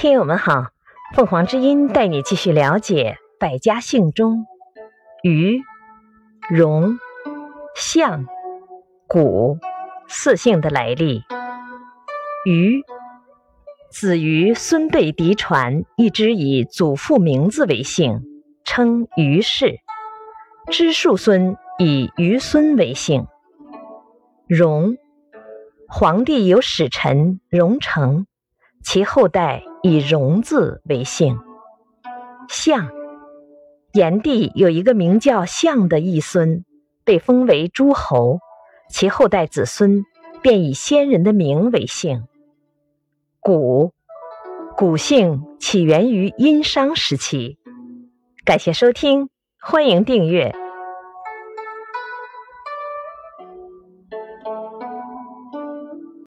听友们好，凤凰之音带你继续了解百家姓中虞、戎、相、贾四姓的来历。虞，子虞孙辈嫡传一支以祖父名字为姓，称虞氏，之庶孙以虞孙为姓。戎，皇帝有使臣戎成，其后代以戎字为姓。相，炎帝有一个名叫相的一孙，被封为诸侯，其后代子孙便以先人的名为姓。贾姓起源于殷商时期。感谢收听，欢迎订阅。